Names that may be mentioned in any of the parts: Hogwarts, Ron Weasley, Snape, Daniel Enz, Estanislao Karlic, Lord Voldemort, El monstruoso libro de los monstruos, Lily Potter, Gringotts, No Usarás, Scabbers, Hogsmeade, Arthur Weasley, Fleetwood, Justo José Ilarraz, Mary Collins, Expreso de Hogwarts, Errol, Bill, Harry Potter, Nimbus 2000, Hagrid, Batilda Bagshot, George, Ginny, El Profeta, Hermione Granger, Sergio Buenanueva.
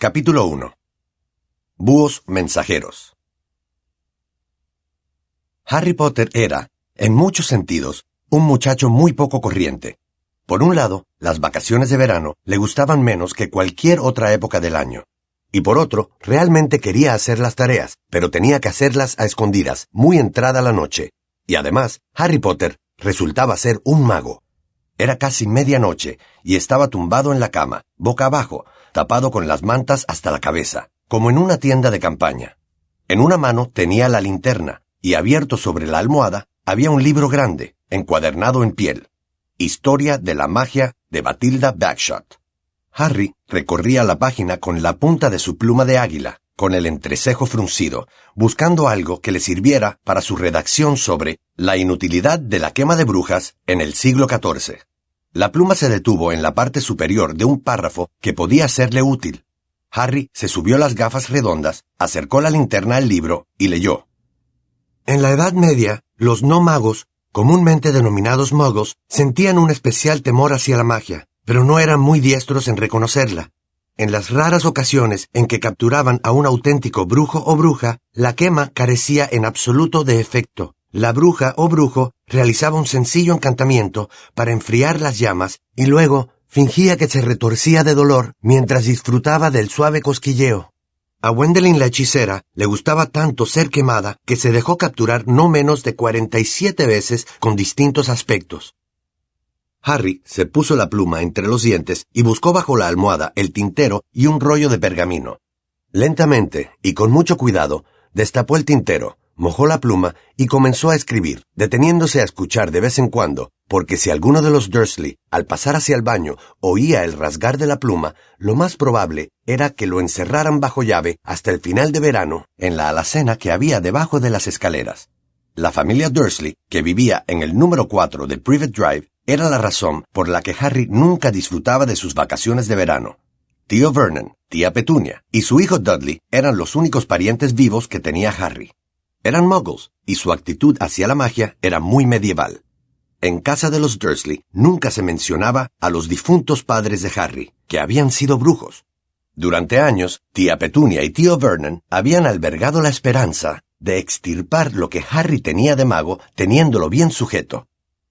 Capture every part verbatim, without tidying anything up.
Capítulo uno. Búhos mensajeros. Harry Potter era, en muchos sentidos, un muchacho muy poco corriente. Por un lado, las vacaciones de verano le gustaban menos que cualquier otra época del año. Y por otro, realmente quería hacer las tareas, pero tenía que hacerlas a escondidas, muy entrada la noche. Y además, Harry Potter resultaba ser un mago. Era casi medianoche y estaba tumbado en la cama, boca abajo, tapado con las mantas hasta la cabeza, como en una tienda de campaña. En una mano tenía la linterna y abierto sobre la almohada había un libro grande, encuadernado en piel. Historia de la magia de Batilda Bagshot. Harry recorría la página con la punta de su pluma de águila, con el entrecejo fruncido, buscando algo que le sirviera para su redacción sobre la inutilidad de la quema de brujas en el siglo catorce. La pluma se detuvo en la parte superior de un párrafo que podía serle útil. Harry se subió las gafas redondas, acercó la linterna al libro y leyó. En la Edad Media, los no magos, comúnmente denominados muggles, sentían un especial temor hacia la magia, pero no eran muy diestros en reconocerla. En las raras ocasiones en que capturaban a un auténtico brujo o bruja, la quema carecía en absoluto de efecto. La bruja o brujo realizaba un sencillo encantamiento para enfriar las llamas y luego fingía que se retorcía de dolor mientras disfrutaba del suave cosquilleo. A Wendelin la hechicera le gustaba tanto ser quemada que se dejó capturar no menos de cuarenta y siete veces con distintos aspectos. Harry se puso la pluma entre los dientes y buscó bajo la almohada el tintero y un rollo de pergamino. Lentamente y con mucho cuidado, destapó el tintero, mojó la pluma y comenzó a escribir, deteniéndose a escuchar de vez en cuando, porque si alguno de los Dursley, al pasar hacia el baño, oía el rasgar de la pluma, lo más probable era que lo encerraran bajo llave hasta el final de verano en la alacena que había debajo de las escaleras. La familia Dursley, que vivía en el número cuatro de Privet Drive, era la razón por la que Harry nunca disfrutaba de sus vacaciones de verano. Tío Vernon, tía Petunia y su hijo Dudley eran los únicos parientes vivos que tenía Harry. Eran muggles y su actitud hacia la magia era muy medieval. En casa de los Dursley nunca se mencionaba a los difuntos padres de Harry, que habían sido brujos. Durante años, tía Petunia y tío Vernon habían albergado la esperanza de extirpar lo que Harry tenía de mago teniéndolo bien sujeto.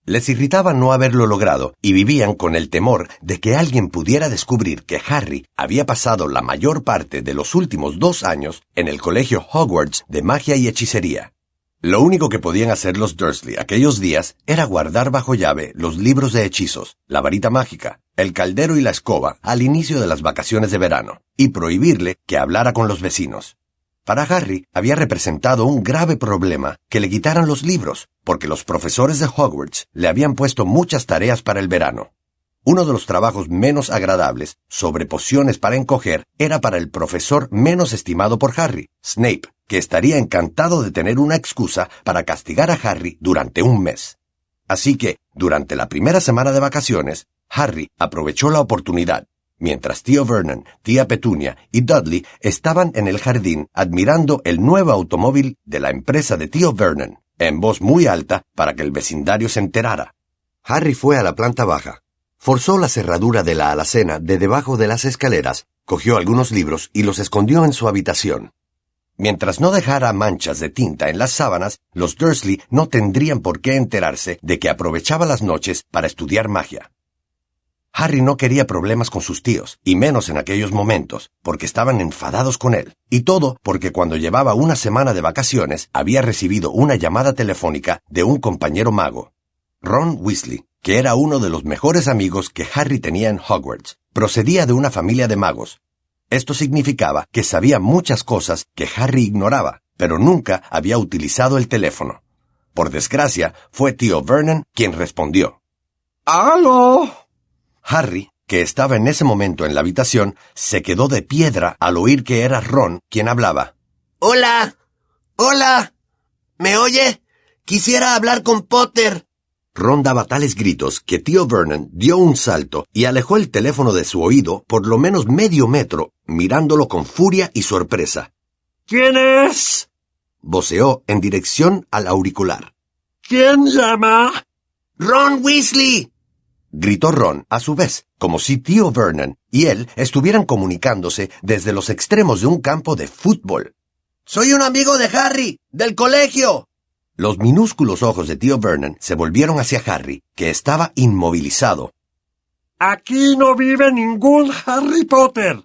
Les irritaba no haberlo logrado y vivían con el temor de que alguien pudiera descubrir que Harry había pasado la mayor parte de los últimos dos años en el colegio Hogwarts de magia y hechicería. Lo único que podían hacer los Dursley aquellos días era guardar bajo llave los libros de hechizos, la varita mágica, el caldero y la escoba al inicio de las vacaciones de verano, y prohibirle que hablara con los vecinos. Para Harry había representado un grave problema que le quitaran los libros, porque los profesores de Hogwarts le habían puesto muchas tareas para el verano. Uno de los trabajos menos agradables, sobre pociones para encoger, era para el profesor menos estimado por Harry, Snape, que estaría encantado de tener una excusa para castigar a Harry durante un mes. Así que, durante la primera semana de vacaciones, Harry aprovechó la oportunidad. Mientras tío Vernon, tía Petunia y Dudley estaban en el jardín admirando el nuevo automóvil de la empresa de tío Vernon, en voz muy alta para que el vecindario se enterara. Harry fue a la planta baja, forzó la cerradura de la alacena de debajo de las escaleras, cogió algunos libros y los escondió en su habitación. Mientras no dejara manchas de tinta en las sábanas, los Dursley no tendrían por qué enterarse de que aprovechaba las noches para estudiar magia. Harry no quería problemas con sus tíos, y menos en aquellos momentos, porque estaban enfadados con él. Y todo porque cuando llevaba una semana de vacaciones había recibido una llamada telefónica de un compañero mago, Ron Weasley, que era uno de los mejores amigos que Harry tenía en Hogwarts. Procedía de una familia de magos. Esto significaba que sabía muchas cosas que Harry ignoraba, pero nunca había utilizado el teléfono. Por desgracia, fue tío Vernon quien respondió. ¡Aló! Harry, que estaba en ese momento en la habitación, se quedó de piedra al oír que era Ron quien hablaba. ¡Hola! ¡Hola! ¿Me oye? Quisiera hablar con Potter. Ron daba tales gritos que tío Vernon dio un salto y alejó el teléfono de su oído por lo menos medio metro, mirándolo con furia y sorpresa. ¿Quién es? Voceó en dirección al auricular. ¿Quién llama? ¡Ron Weasley! gritó Ron a su vez, como si tío Vernon y él estuvieran comunicándose desde los extremos de un campo de fútbol. —¡Soy un amigo de Harry, del colegio! Los minúsculos ojos de tío Vernon se volvieron hacia Harry, que estaba inmovilizado. —¡Aquí no vive ningún Harry Potter!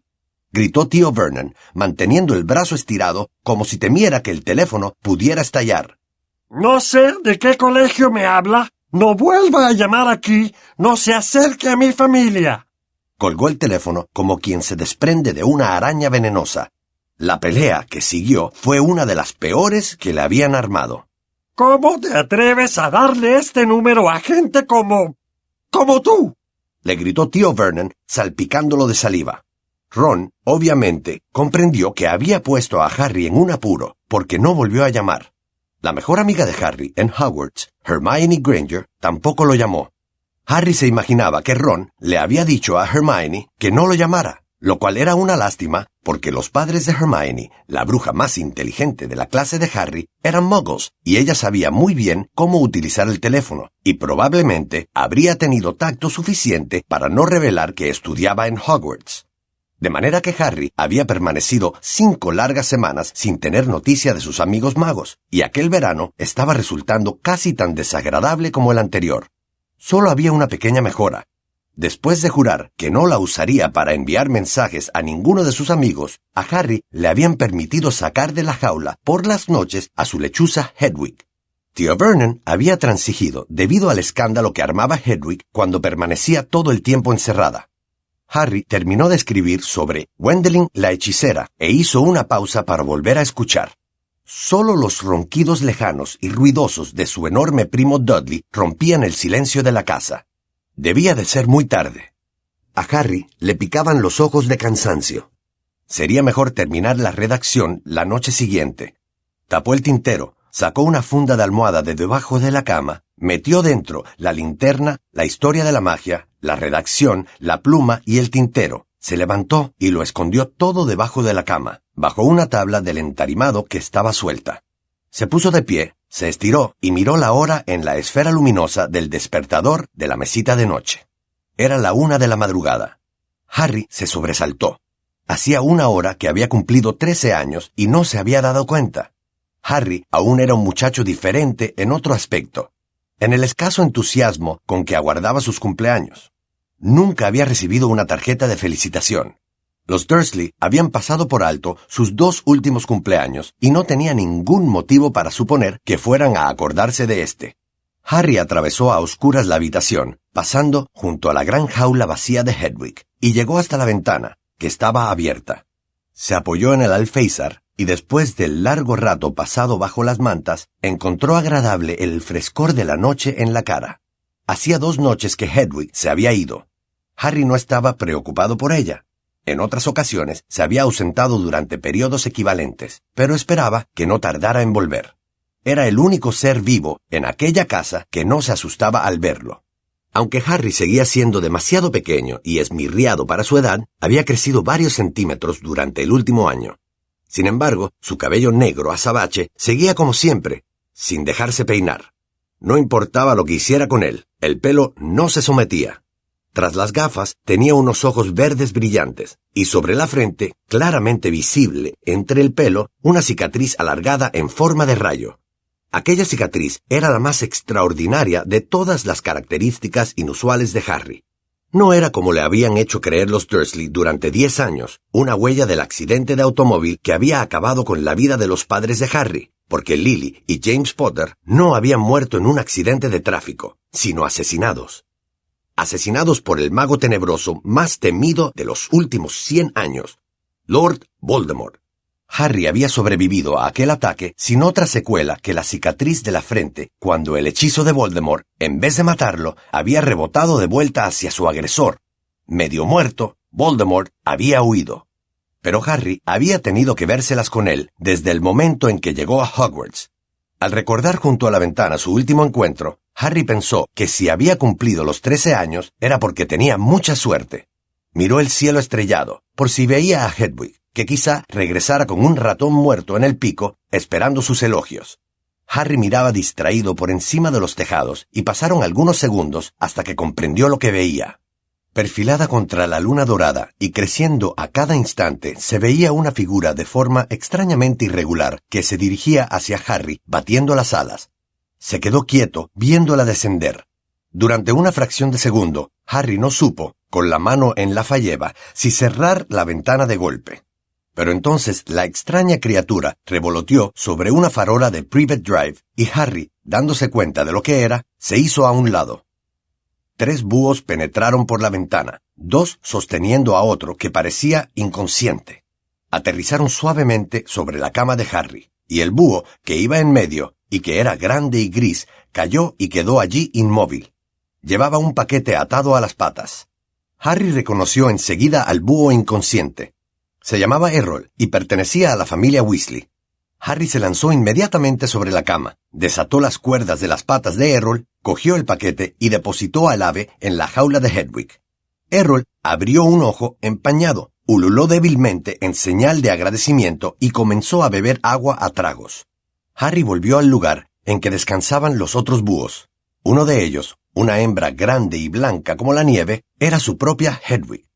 —gritó tío Vernon, manteniendo el brazo estirado como si temiera que el teléfono pudiera estallar. —No sé de qué colegio me habla. No vuelva a llamar aquí. No se acerque a mi familia. Colgó el teléfono como quien se desprende de una araña venenosa. La pelea que siguió fue una de las peores que le habían armado. —¿Cómo te atreves a darle este número a gente como... como tú? —le gritó tío Vernon, salpicándolo de saliva. Ron, obviamente, comprendió que había puesto a Harry en un apuro, porque no volvió a llamar. La mejor amiga de Harry en Hogwarts, Hermione Granger, tampoco lo llamó. Harry se imaginaba que Ron le había dicho a Hermione que no lo llamara, lo cual era una lástima porque los padres de Hermione, la bruja más inteligente de la clase de Harry, eran muggles y ella sabía muy bien cómo utilizar el teléfono y probablemente habría tenido tacto suficiente para no revelar que estudiaba en Hogwarts. De manera que Harry había permanecido cinco largas semanas sin tener noticia de sus amigos magos, y aquel verano estaba resultando casi tan desagradable como el anterior. Solo había una pequeña mejora. Después de jurar que no la usaría para enviar mensajes a ninguno de sus amigos, a Harry le habían permitido sacar de la jaula por las noches a su lechuza Hedwig. Tío Vernon había transigido debido al escándalo que armaba Hedwig cuando permanecía todo el tiempo encerrada. Harry terminó de escribir sobre Wendelin la hechicera e hizo una pausa para volver a escuchar. Solo los ronquidos lejanos y ruidosos de su enorme primo Dudley rompían el silencio de la casa. Debía de ser muy tarde. A Harry le picaban los ojos de cansancio. Sería mejor terminar la redacción la noche siguiente. Tapó el tintero, sacó una funda de almohada de debajo de la cama, metió dentro la linterna, la historia de la magia, la redacción, la pluma y el tintero. Se levantó y lo escondió todo debajo de la cama, bajo una tabla del entarimado que estaba suelta. Se puso de pie, se estiró y miró la hora en la esfera luminosa del despertador de la mesita de noche. Era la una de la madrugada. Harry se sobresaltó. Hacía una hora que había cumplido trece años y no se había dado cuenta. Harry aún era un muchacho diferente en otro aspecto, en el escaso entusiasmo con que aguardaba sus cumpleaños. Nunca había recibido una tarjeta de felicitación. Los Dursley habían pasado por alto sus dos últimos cumpleaños y no tenía ningún motivo para suponer que fueran a acordarse de este. Harry atravesó a oscuras la habitación, pasando junto a la gran jaula vacía de Hedwig, y llegó hasta la ventana, que estaba abierta. Se apoyó en el alféizar y después del largo rato pasado bajo las mantas, encontró agradable el frescor de la noche en la cara. Hacía dos noches que Hedwig se había ido. Harry no estaba preocupado por ella. En otras ocasiones se había ausentado durante periodos equivalentes, pero esperaba que no tardara en volver. Era el único ser vivo en aquella casa que no se asustaba al verlo. Aunque Harry seguía siendo demasiado pequeño y esmirriado para su edad, había crecido varios centímetros durante el último año. Sin embargo, su cabello negro azabache seguía como siempre, sin dejarse peinar. No importaba lo que hiciera con él, el pelo no se sometía. Tras las gafas tenía unos ojos verdes brillantes y sobre la frente, claramente visible entre el pelo, una cicatriz alargada en forma de rayo. Aquella cicatriz era la más extraordinaria de todas las características inusuales de Harry. No era como le habían hecho creer los Dursley durante diez años, una huella del accidente de automóvil que había acabado con la vida de los padres de Harry, porque Lily y James Potter no habían muerto en un accidente de tráfico, sino asesinados. Asesinados por el mago tenebroso más temido de los últimos cien años, Lord Voldemort. Harry había sobrevivido a aquel ataque sin otra secuela que la cicatriz de la frente cuando el hechizo de Voldemort, en vez de matarlo, había rebotado de vuelta hacia su agresor. Medio muerto, Voldemort había huido. Pero Harry había tenido que vérselas con él desde el momento en que llegó a Hogwarts. Al recordar junto a la ventana su último encuentro, Harry pensó que si había cumplido los trece años era porque tenía mucha suerte. Miró el cielo estrellado, por si veía a Hedwig, que quizá regresara con un ratón muerto en el pico, esperando sus elogios. Harry miraba distraído por encima de los tejados y pasaron algunos segundos hasta que comprendió lo que veía. Perfilada contra la luna dorada y creciendo a cada instante, se veía una figura de forma extrañamente irregular que se dirigía hacia Harry, batiendo las alas. Se quedó quieto, viéndola descender. Durante una fracción de segundo, Harry no supo, con la mano en la falleba, si cerrar la ventana de golpe. Pero entonces la extraña criatura revoloteó sobre una farola de Privet Drive y Harry, dándose cuenta de lo que era, se hizo a un lado. Tres búhos penetraron por la ventana, dos sosteniendo a otro que parecía inconsciente. Aterrizaron suavemente sobre la cama de Harry, y el búho, que iba en medio y que era grande y gris, cayó y quedó allí inmóvil. Llevaba un paquete atado a las patas. Harry reconoció enseguida al búho inconsciente. Se llamaba Errol y pertenecía a la familia Weasley. Harry se lanzó inmediatamente sobre la cama, desató las cuerdas de las patas de Errol, cogió el paquete y depositó al ave en la jaula de Hedwig. Errol abrió un ojo empañado, ululó débilmente en señal de agradecimiento y comenzó a beber agua a tragos. Harry volvió al lugar en que descansaban los otros búhos. Uno de ellos, una hembra grande y blanca como la nieve, era su propia Hedwig.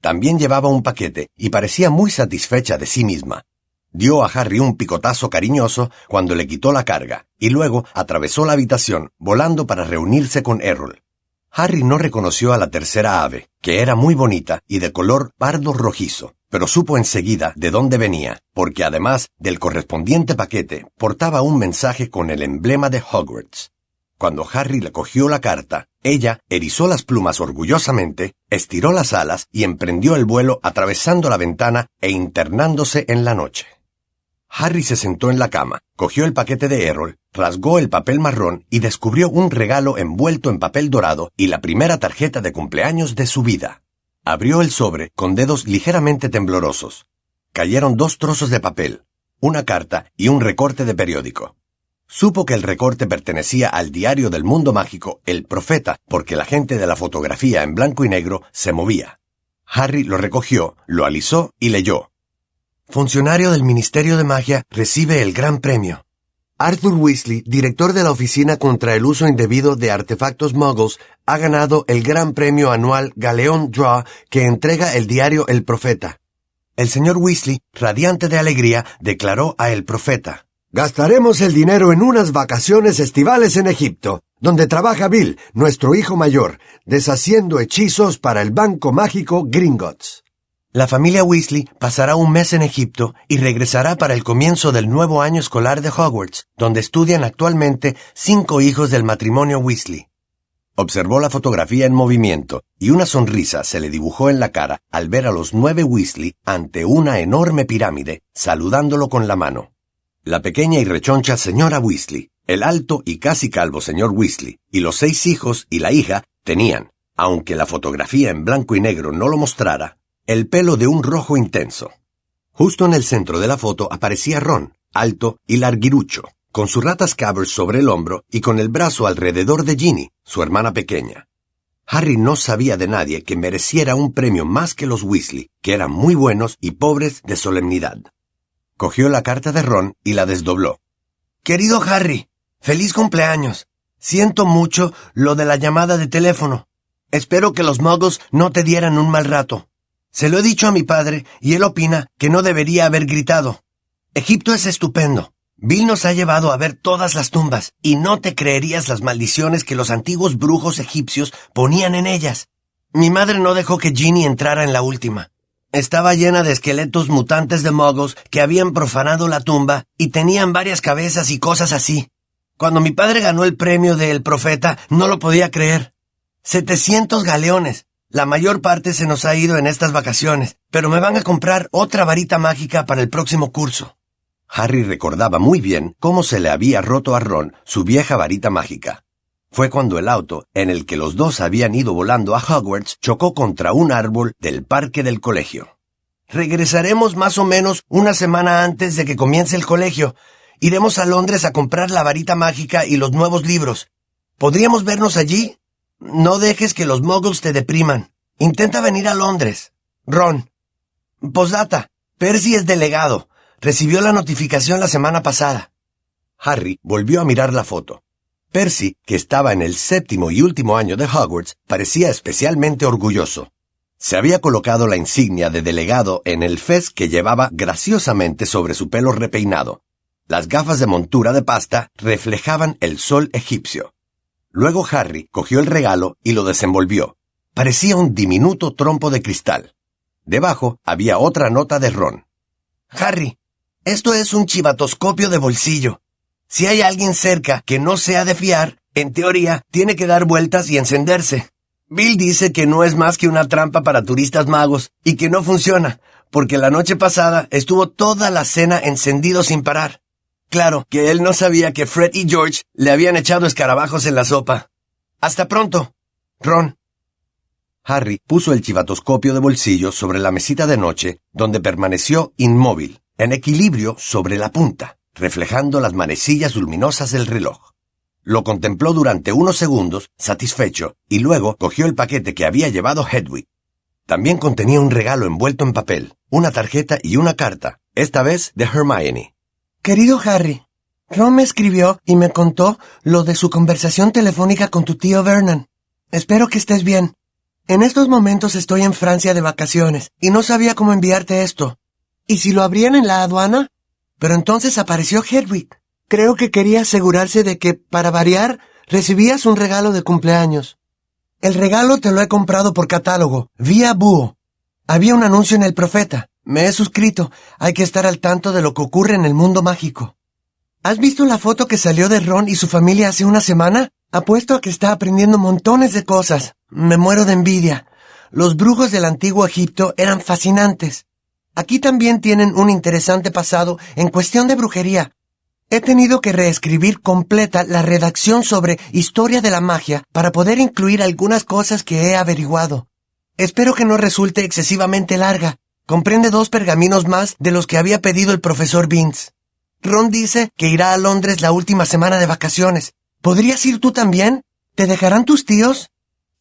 También llevaba un paquete y parecía muy satisfecha de sí misma. Dio a Harry un picotazo cariñoso cuando le quitó la carga y luego atravesó la habitación volando para reunirse con Errol. Harry no reconoció a la tercera ave, que era muy bonita y de color pardo rojizo, pero supo enseguida de dónde venía, porque además del correspondiente paquete portaba un mensaje con el emblema de Hogwarts. Cuando Harry le cogió la carta, ella erizó las plumas orgullosamente, estiró las alas y emprendió el vuelo atravesando la ventana e internándose en la noche. Harry se sentó en la cama, cogió el paquete de Errol, rasgó el papel marrón y descubrió un regalo envuelto en papel dorado y la primera tarjeta de cumpleaños de su vida. Abrió el sobre con dedos ligeramente temblorosos. Cayeron dos trozos de papel, una carta y un recorte de periódico. Supo que el recorte pertenecía al diario del mundo mágico, El Profeta, porque la gente de la fotografía en blanco y negro se movía. Harry lo recogió, lo alisó y leyó. Funcionario del Ministerio de Magia recibe el gran premio. Arthur Weasley, director de la Oficina contra el Uso Indebido de Artefactos Muggles, ha ganado el gran premio anual Galeón Draw que entrega el diario El Profeta. El señor Weasley, radiante de alegría, declaró a El Profeta. Gastaremos el dinero en unas vacaciones estivales en Egipto, donde trabaja Bill, nuestro hijo mayor, deshaciendo hechizos para el banco mágico Gringotts. La familia Weasley pasará un mes en Egipto y regresará para el comienzo del nuevo año escolar de Hogwarts, donde estudian actualmente cinco hijos del matrimonio Weasley. Observó la fotografía en movimiento y una sonrisa se le dibujó en la cara al ver a los nueve Weasley ante una enorme pirámide, saludándolo con la mano. La pequeña y rechoncha señora Weasley, el alto y casi calvo señor Weasley, y los seis hijos y la hija tenían, aunque la fotografía en blanco y negro no lo mostrara, el pelo de un rojo intenso. Justo en el centro de la foto aparecía Ron, alto y larguirucho, con su rata Scabbers sobre el hombro y con el brazo alrededor de Ginny, su hermana pequeña. Harry no sabía de nadie que mereciera un premio más que los Weasley, que eran muy buenos y pobres de solemnidad. Cogió la carta de Ron y la desdobló. Querido Harry, feliz cumpleaños. Siento mucho lo de la llamada de teléfono. Espero que los muggles no te dieran un mal rato. Se lo he dicho a mi padre y él opina que no debería haber gritado. Egipto es estupendo. Bill nos ha llevado a ver todas las tumbas y no te creerías las maldiciones que los antiguos brujos egipcios ponían en ellas. Mi madre no dejó que Ginny entrara en la última. Estaba llena de esqueletos mutantes de muggles que habían profanado la tumba y tenían varias cabezas y cosas así. Cuando mi padre ganó el premio de El Profeta, no lo podía creer. setecientos galeones. La mayor parte se nos ha ido en estas vacaciones, pero me van a comprar otra varita mágica para el próximo curso. Harry recordaba muy bien cómo se le había roto a Ron su vieja varita mágica. Fue cuando el auto en el que los dos habían ido volando a Hogwarts chocó contra un árbol del parque del colegio. Regresaremos más o menos una semana antes de que comience el colegio. Iremos a Londres a comprar la varita mágica y los nuevos libros. ¿Podríamos vernos allí? No dejes que los muggles te depriman. Intenta venir a Londres. Ron. Posdata. Percy es delegado. Recibió la notificación la semana pasada. Harry volvió a mirar la foto. Percy, que estaba en el séptimo y último año de Hogwarts, parecía especialmente orgulloso. Se había colocado la insignia de delegado en el fez que llevaba graciosamente sobre su pelo repeinado. Las gafas de montura de pasta reflejaban el sol egipcio. Luego Harry cogió el regalo y lo desenvolvió. Parecía un diminuto trompo de cristal. Debajo había otra nota de Ron. «Harry, esto es un chivatoscopio de bolsillo. Si hay alguien cerca que no sea de fiar, en teoría tiene que dar vueltas y encenderse. Bill dice que no es más que una trampa para turistas magos y que no funciona, porque la noche pasada estuvo toda la cena encendido sin parar. Claro que él no sabía que Fred y George le habían echado escarabajos en la sopa. Hasta pronto, Ron». Harry puso el chivatoscopio de bolsillo sobre la mesita de noche, donde permaneció inmóvil, en equilibrio sobre la punta, reflejando las manecillas luminosas del reloj. Lo contempló durante unos segundos, satisfecho, y luego cogió el paquete que había llevado Hedwig. También contenía un regalo envuelto en papel, una tarjeta y una carta, esta vez de Hermione. «Querido Harry, Ron me escribió y me contó lo de su conversación telefónica con tu tío Vernon. Espero que estés bien. En estos momentos estoy en Francia de vacaciones y no sabía cómo enviarte esto. ¿Y si lo abrían en la aduana? Pero entonces apareció Hedwig. Creo que quería asegurarse de que, para variar, recibías un regalo de cumpleaños. El regalo te lo he comprado por catálogo, vía Búho. Había un anuncio en El Profeta. Me he suscrito. Hay que estar al tanto de lo que ocurre en el mundo mágico. ¿Has visto la foto que salió de Ron y su familia hace una semana? Apuesto a que está aprendiendo montones de cosas. Me muero de envidia. Los brujos del antiguo Egipto eran fascinantes. Aquí también tienen un interesante pasado en cuestión de brujería. He tenido que reescribir completa la redacción sobre historia de la magia para poder incluir algunas cosas que he averiguado. Espero que no resulte excesivamente larga. Comprende dos pergaminos más de los que había pedido el profesor Vince. Ron dice que irá a Londres la última semana de vacaciones. ¿Podrías ir tú también? ¿Te dejarán tus tíos?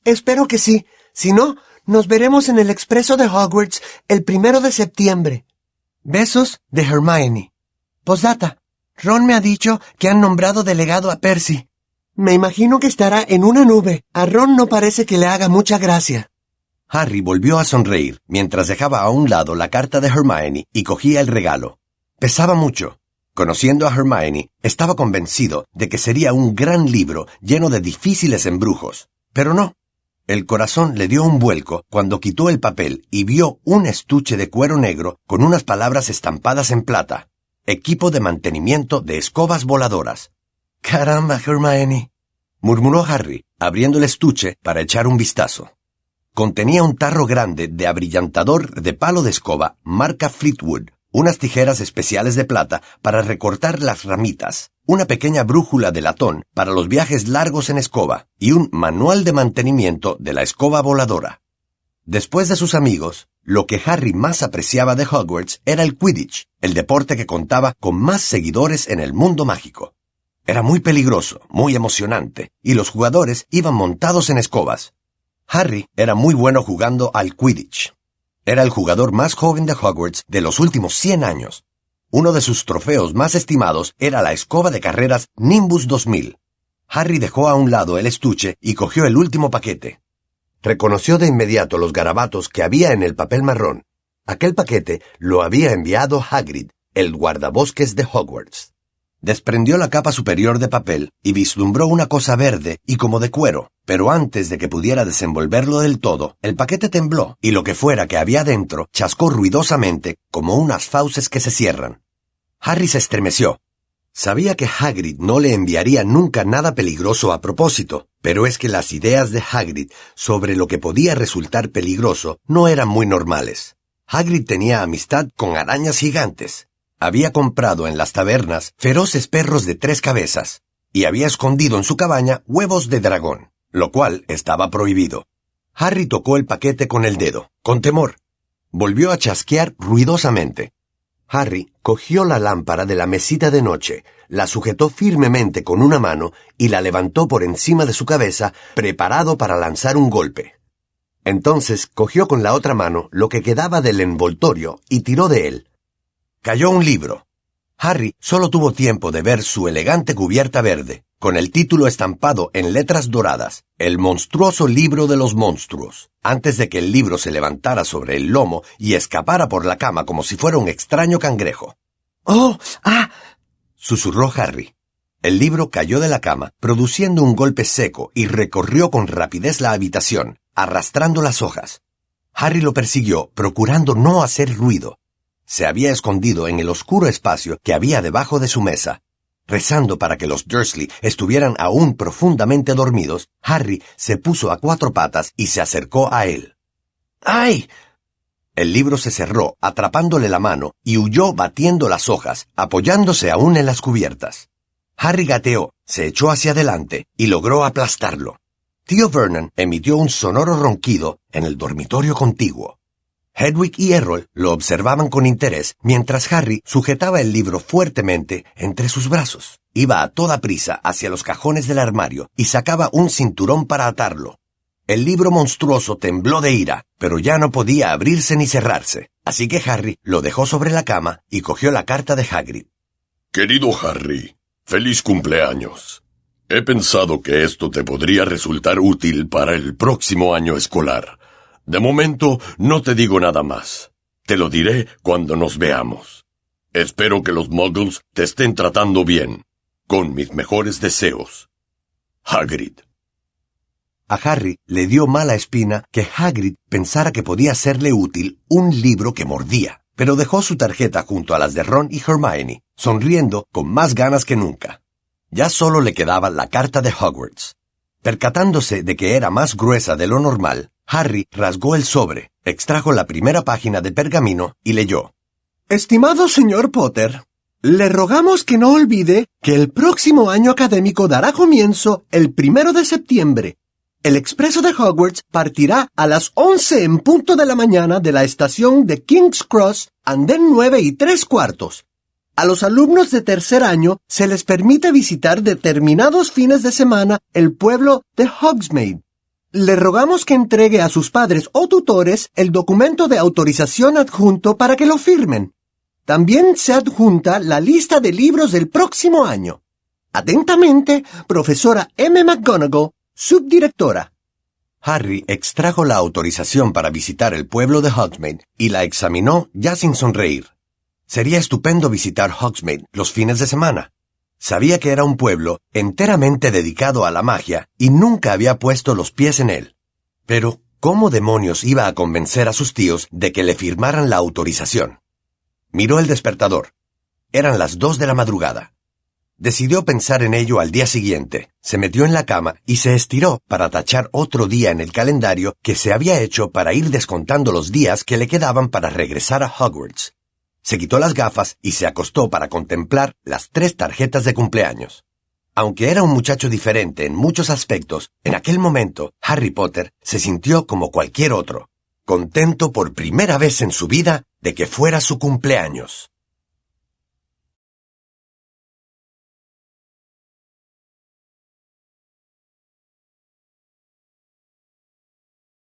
Espero que sí. Si no, nos veremos en el Expreso de Hogwarts el primero de septiembre. Besos de Hermione. Posdata. Ron me ha dicho que han nombrado delegado a Percy. Me imagino que estará en una nube. A Ron no parece que le haga mucha gracia». Harry volvió a sonreír mientras dejaba a un lado la carta de Hermione y cogía el regalo. Pesaba mucho. Conociendo a Hermione, estaba convencido de que sería un gran libro lleno de difíciles embrujos. Pero no. El corazón le dio un vuelco cuando quitó el papel y vio un estuche de cuero negro con unas palabras estampadas en plata. Equipo de mantenimiento de escobas voladoras. «Caramba, Hermione», murmuró Harry, abriendo el estuche para echar un vistazo. Contenía un tarro grande de abrillantador de palo de escoba marca Fleetwood, unas tijeras especiales de plata para recortar las ramitas, una pequeña brújula de latón para los viajes largos en escoba y un manual de mantenimiento de la escoba voladora. Después de sus amigos, lo que Harry más apreciaba de Hogwarts era el Quidditch, el deporte que contaba con más seguidores en el mundo mágico. Era muy peligroso, muy emocionante, y los jugadores iban montados en escobas. Harry era muy bueno jugando al Quidditch. Era el jugador más joven de Hogwarts de los últimos cien años. Uno de sus trofeos más estimados era la escoba de carreras Nimbus dos mil. Harry dejó a un lado el estuche y cogió el último paquete. Reconoció de inmediato los garabatos que había en el papel marrón. Aquel paquete lo había enviado Hagrid, el guardabosques de Hogwarts. Desprendió la capa superior de papel y vislumbró una cosa verde y como de cuero, pero antes de que pudiera desenvolverlo del todo, el paquete tembló y lo que fuera que había dentro chascó ruidosamente como unas fauces que se cierran. Harry se estremeció. Sabía que Hagrid no le enviaría nunca nada peligroso a propósito, pero es que las ideas de Hagrid sobre lo que podía resultar peligroso no eran muy normales. Hagrid tenía amistad con arañas gigantes, había comprado en las tabernas feroces perros de tres cabezas y había escondido en su cabaña huevos de dragón, lo cual estaba prohibido. Harry tocó el paquete con el dedo, con temor. Volvió a chasquear ruidosamente. Harry cogió la lámpara de la mesita de noche, la sujetó firmemente con una mano y la levantó por encima de su cabeza, preparado para lanzar un golpe. Entonces cogió con la otra mano lo que quedaba del envoltorio y tiró de él. Cayó un libro. Harry solo tuvo tiempo de ver su elegante cubierta verde, con el título estampado en letras doradas, El monstruoso libro de los monstruos, antes de que el libro se levantara sobre el lomo y escapara por la cama como si fuera un extraño cangrejo. —¡Oh! ¡Ah! —susurró Harry. El libro cayó de la cama, produciendo un golpe seco, y recorrió con rapidez la habitación, arrastrando las hojas. Harry lo persiguió, procurando no hacer ruido. Se había escondido en el oscuro espacio que había debajo de su mesa. Rezando para que los Dursley estuvieran aún profundamente dormidos, Harry se puso a cuatro patas y se acercó a él. —¡Ay! El libro se cerró, atrapándole la mano, y huyó batiendo las hojas, apoyándose aún en las cubiertas. Harry gateó, se echó hacia adelante y logró aplastarlo. Tío Vernon emitió un sonoro ronquido en el dormitorio contiguo. Hedwig y Errol lo observaban con interés mientras Harry sujetaba el libro fuertemente entre sus brazos. Iba a toda prisa hacia los cajones del armario y sacaba un cinturón para atarlo. El libro monstruoso tembló de ira, pero ya no podía abrirse ni cerrarse, así que Harry lo dejó sobre la cama y cogió la carta de Hagrid. —Querido Harry, feliz cumpleaños. He pensado que esto te podría resultar útil para el próximo año escolar. De momento no te digo nada más. Te lo diré cuando nos veamos. Espero que los muggles te estén tratando bien. Con mis mejores deseos. Hagrid. A Harry le dio mala espina que Hagrid pensara que podía serle útil un libro que mordía, pero dejó su tarjeta junto a las de Ron y Hermione, sonriendo con más ganas que nunca. Ya solo le quedaba la carta de Hogwarts. Percatándose de que era más gruesa de lo normal, Harry rasgó el sobre, extrajo la primera página de pergamino y leyó: —Estimado señor Potter, le rogamos que no olvide que el próximo año académico dará comienzo el primero de septiembre. El expreso de Hogwarts partirá a las once en punto de la mañana de la estación de King's Cross, andén nueve y tres cuartos. A los alumnos de tercer año se les permite visitar determinados fines de semana el pueblo de Hogsmeade. Le rogamos que entregue a sus padres o tutores el documento de autorización adjunto para que lo firmen. También se adjunta la lista de libros del próximo año. Atentamente, profesora M. McGonagall, subdirectora. Harry extrajo la autorización para visitar el pueblo de Hogsmeade y la examinó ya sin sonreír. Sería estupendo visitar Hogsmeade los fines de semana. Sabía que era un pueblo enteramente dedicado a la magia y nunca había puesto los pies en él. Pero, ¿cómo demonios iba a convencer a sus tíos de que le firmaran la autorización? Miró el despertador. Eran las dos de la madrugada. Decidió pensar en ello al día siguiente, se metió en la cama y se estiró para tachar otro día en el calendario que se había hecho para ir descontando los días que le quedaban para regresar a Hogwarts. Se quitó las gafas y se acostó para contemplar las tres tarjetas de cumpleaños. Aunque era un muchacho diferente en muchos aspectos, en aquel momento Harry Potter se sintió como cualquier otro, contento por primera vez en su vida de que fuera su cumpleaños.